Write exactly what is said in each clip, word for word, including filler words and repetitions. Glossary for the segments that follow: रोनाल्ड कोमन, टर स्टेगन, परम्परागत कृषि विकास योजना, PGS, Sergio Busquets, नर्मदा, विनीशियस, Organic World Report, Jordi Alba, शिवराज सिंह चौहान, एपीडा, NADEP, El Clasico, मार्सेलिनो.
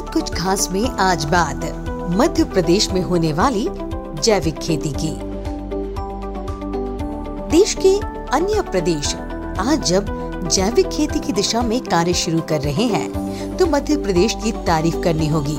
बहुत कुछ खास में आज बात मध्य प्रदेश में होने वाली जैविक खेती की। देश के अन्य प्रदेश आज जब जैविक खेती की दिशा में कार्य शुरू कर रहे हैं तो मध्य प्रदेश की तारीफ करनी होगी,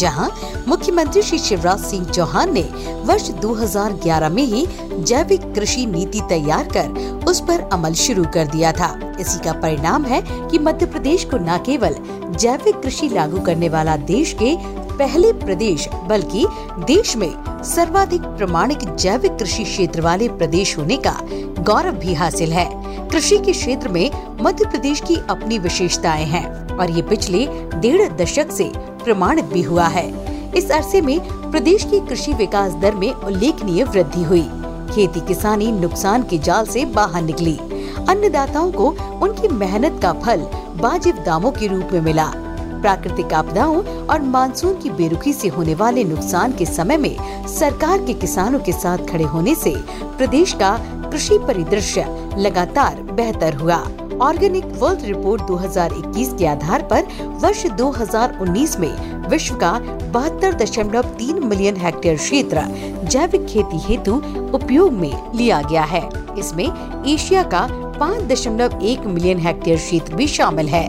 जहां मुख्यमंत्री श्री शिवराज सिंह चौहान ने वर्ष दो हज़ार ग्यारह में ही जैविक कृषि नीति तैयार कर उस पर अमल शुरू कर दिया था। इसी का परिणाम है कि मध्य प्रदेश को न केवल जैविक कृषि लागू करने वाला देश के पहले प्रदेश बल्कि देश में सर्वाधिक प्रमाणिक जैविक कृषि क्षेत्र वाले प्रदेश होने का गौरव भी हासिल है। कृषि के क्षेत्र में मध्य प्रदेश की अपनी विशेषताएं हैं और ये पिछले डेढ़ दशक से प्रमाणित भी हुआ है। इस अरसे में प्रदेश की कृषि विकास दर में उल्लेखनीय वृद्धि हुई, खेती किसानी नुकसान के जाल से बाहर निकली, अन्नदाताओं को उनकी मेहनत का फल वाजिब दामों के रूप में मिला। प्राकृतिक आपदाओं और मानसून की बेरुखी से होने वाले नुकसान के समय में सरकार के किसानों के साथ खड़े होने से प्रदेश का कृषि परिदृश्य लगातार बेहतर हुआ। ऑर्गेनिक वर्ल्ड रिपोर्ट दो हज़ार इक्कीस के आधार पर वर्ष दो हज़ार उन्नीस में विश्व का बहत्तर दशमलव तीन मिलियन हेक्टेयर क्षेत्र जैविक खेती हेतु उपयोग में लिया गया है। इसमें एशिया का पाँच दशमलव एक मिलियन हेक्टेयर क्षेत्र भी शामिल है।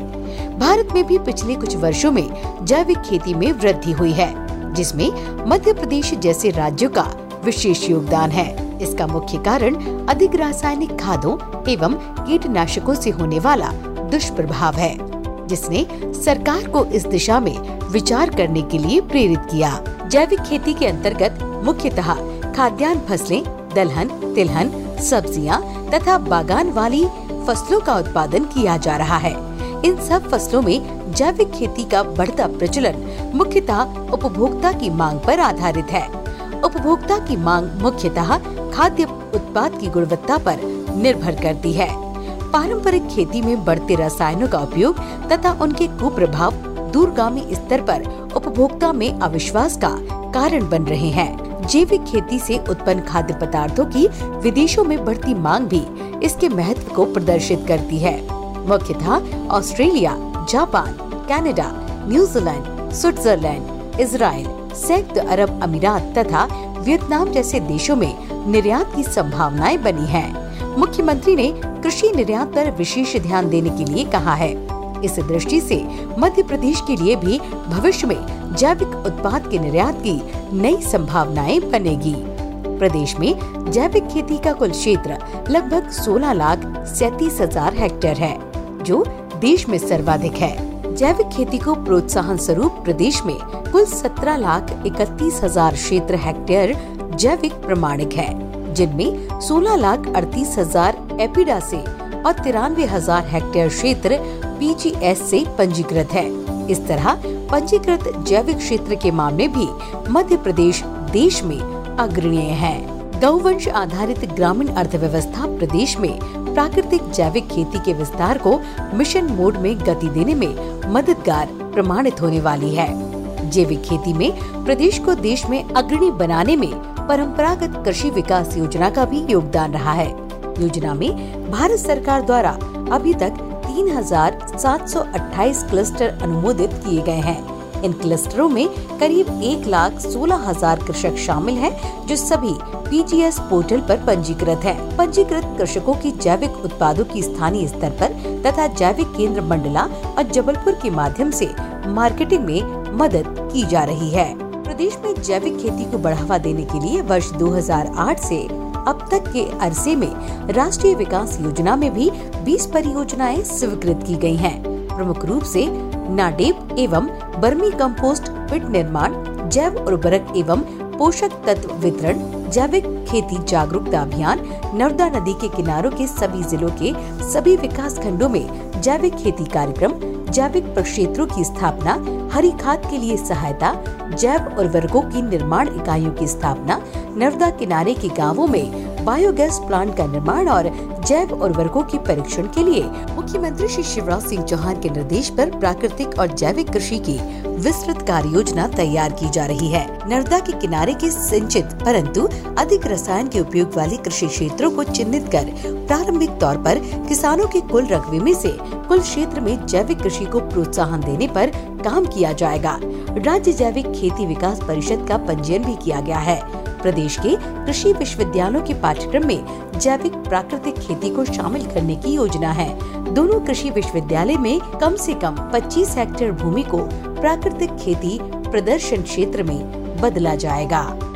भारत में भी पिछले कुछ वर्षों में जैविक खेती में वृद्धि हुई है, जिसमें मध्य प्रदेश जैसे राज्यों का विशेष योगदान है। इसका मुख्य कारण अधिक रासायनिक खादों एवं कीटनाशकों से होने वाला दुष्प्रभाव है, जिसने सरकार को इस दिशा में विचार करने के लिए प्रेरित किया। जैविक खेती के अंतर्गत मुख्यतः खाद्यान्न फसलें, दलहन, तिलहन, सब्जियां तथा बागान वाली फसलों का उत्पादन किया जा रहा है। इन सब फसलों में जैविक खेती का बढ़ता प्रचलन मुख्यतः उपभोक्ता की मांग पर आधारित है। उपभोक्ता की मांग मुख्यतः खाद्य उत्पाद की गुणवत्ता पर निर्भर करती है। पारंपरिक खेती में बढ़ते रसायनों का उपयोग तथा उनके कुप्रभाव दूरगामी स्तर पर उपभोक्ता में अविश्वास का कारण बन रहे हैं। जैविक खेती से उत्पन्न खाद्य पदार्थों की विदेशों में बढ़ती मांग भी इसके महत्व को प्रदर्शित करती है। मुख्यतः Australia, Japan, Canada, New Zealand, Switzerland, Israel, संयुक्त अरब अमीरात तथा वियतनाम जैसे देशों में निर्यात की संभावनाएं बनी हैं। मुख्यमंत्री ने कृषि निर्यात पर विशेष ध्यान देने के लिए कहा है। इस दृष्टि से मध्य प्रदेश के लिए भी भविष्य में जैविक उत्पाद के निर्यात की नई संभावनाएं बनेगी। प्रदेश में जैविक खेती का कुल क्षेत्र लगभग सोलह लाख सैतीस हजार हेक्टेयर है, जो देश में सर्वाधिक है। जैविक खेती को प्रोत्साहन स्वरूप प्रदेश में कुल सत्रह लाख इकतीस हजार क्षेत्र हेक्टेयर जैविक प्रमाणिक है, जिनमें सोलह लाख अड़तीस हजार एपीडा से और तिरानवे हजार हेक्टेयर क्षेत्र पीजीएस से पंजीकृत है। इस तरह पंजीकृत जैविक क्षेत्र के मामले भी मध्य प्रदेश देश में अग्रणी है। गौवंश आधारित ग्रामीण अर्थव्यवस्था प्रदेश में प्राकृतिक जैविक खेती के विस्तार को मिशन मोड में गति देने में मददगार प्रमाणित होने वाली है। जैविक खेती में प्रदेश को देश में अग्रणी बनाने में परम्परागत कृषि विकास योजना का भी योगदान रहा है। योजना में भारत सरकार द्वारा अभी तक तीन हज़ार सात सौ अट्ठाईस क्लस्टर अनुमोदित किए गए हैं। इन क्लस्टरों में करीब एक लाख सोलह हजार कृषक शामिल हैं, जो सभी पीजीएस पोर्टल पर पंजीकृत है। पंजीकृत कृषकों की जैविक उत्पादों की स्थानीय स्तर पर तथा जैविक केंद्र मंडला और जबलपुर के माध्यम से मार्केटिंग में मदद की जा रही है। प्रदेश में जैविक खेती को बढ़ावा देने के लिए वर्ष दो हज़ार आठ से अब तक के अरसे में राष्ट्रीय विकास योजना में भी बीस परियोजनाएं स्वीकृत की गई हैं। प्रमुख रूप से नाडेप एवं बर्मी कंपोस्ट पिट निर्माण, जैव उर्वरक एवं पोषक तत्व वितरण, जैविक खेती जागरूकता अभियान, नर्मदा नदी के किनारों के सभी जिलों के सभी विकास खंडों में जैविक खेती कार्यक्रम, जैविक प्रक्षेत्रों की स्थापना, हरी खाद के लिए सहायता, जैव उर्वरकों की निर्माण इकाइयों की स्थापना, नर्मदा किनारे के गांवों में बायोगैस प्लांट का निर्माण और जैव उर्वरकों के परीक्षण के लिए मुख्यमंत्री श्री शिवराज सिंह चौहान के निर्देश पर प्राकृतिक और जैविक कृषि की विस्तृत कार्य योजना तैयार की जा रही है। नर्मदा के किनारे के सिंचित परंतु अधिक रसायन के उपयोग वाले कृषि क्षेत्रों को चिन्हित कर प्रारंभिक तौर पर किसानों के कुल रकबे में से कुल क्षेत्र में जैविक कृषि को प्रोत्साहन देने पर काम किया जाएगा। राज्य जैविक खेती विकास परिषद का पंजीयन भी किया गया है। प्रदेश के कृषि विश्वविद्यालयों के पाठ्यक्रम में जैविक प्राकृतिक खेती को शामिल करने की योजना है। दोनों कृषि विश्वविद्यालय में कम से कम पच्चीस हेक्टेयर भूमि को प्राकृतिक खेती प्रदर्शन क्षेत्र में बदला जाएगा।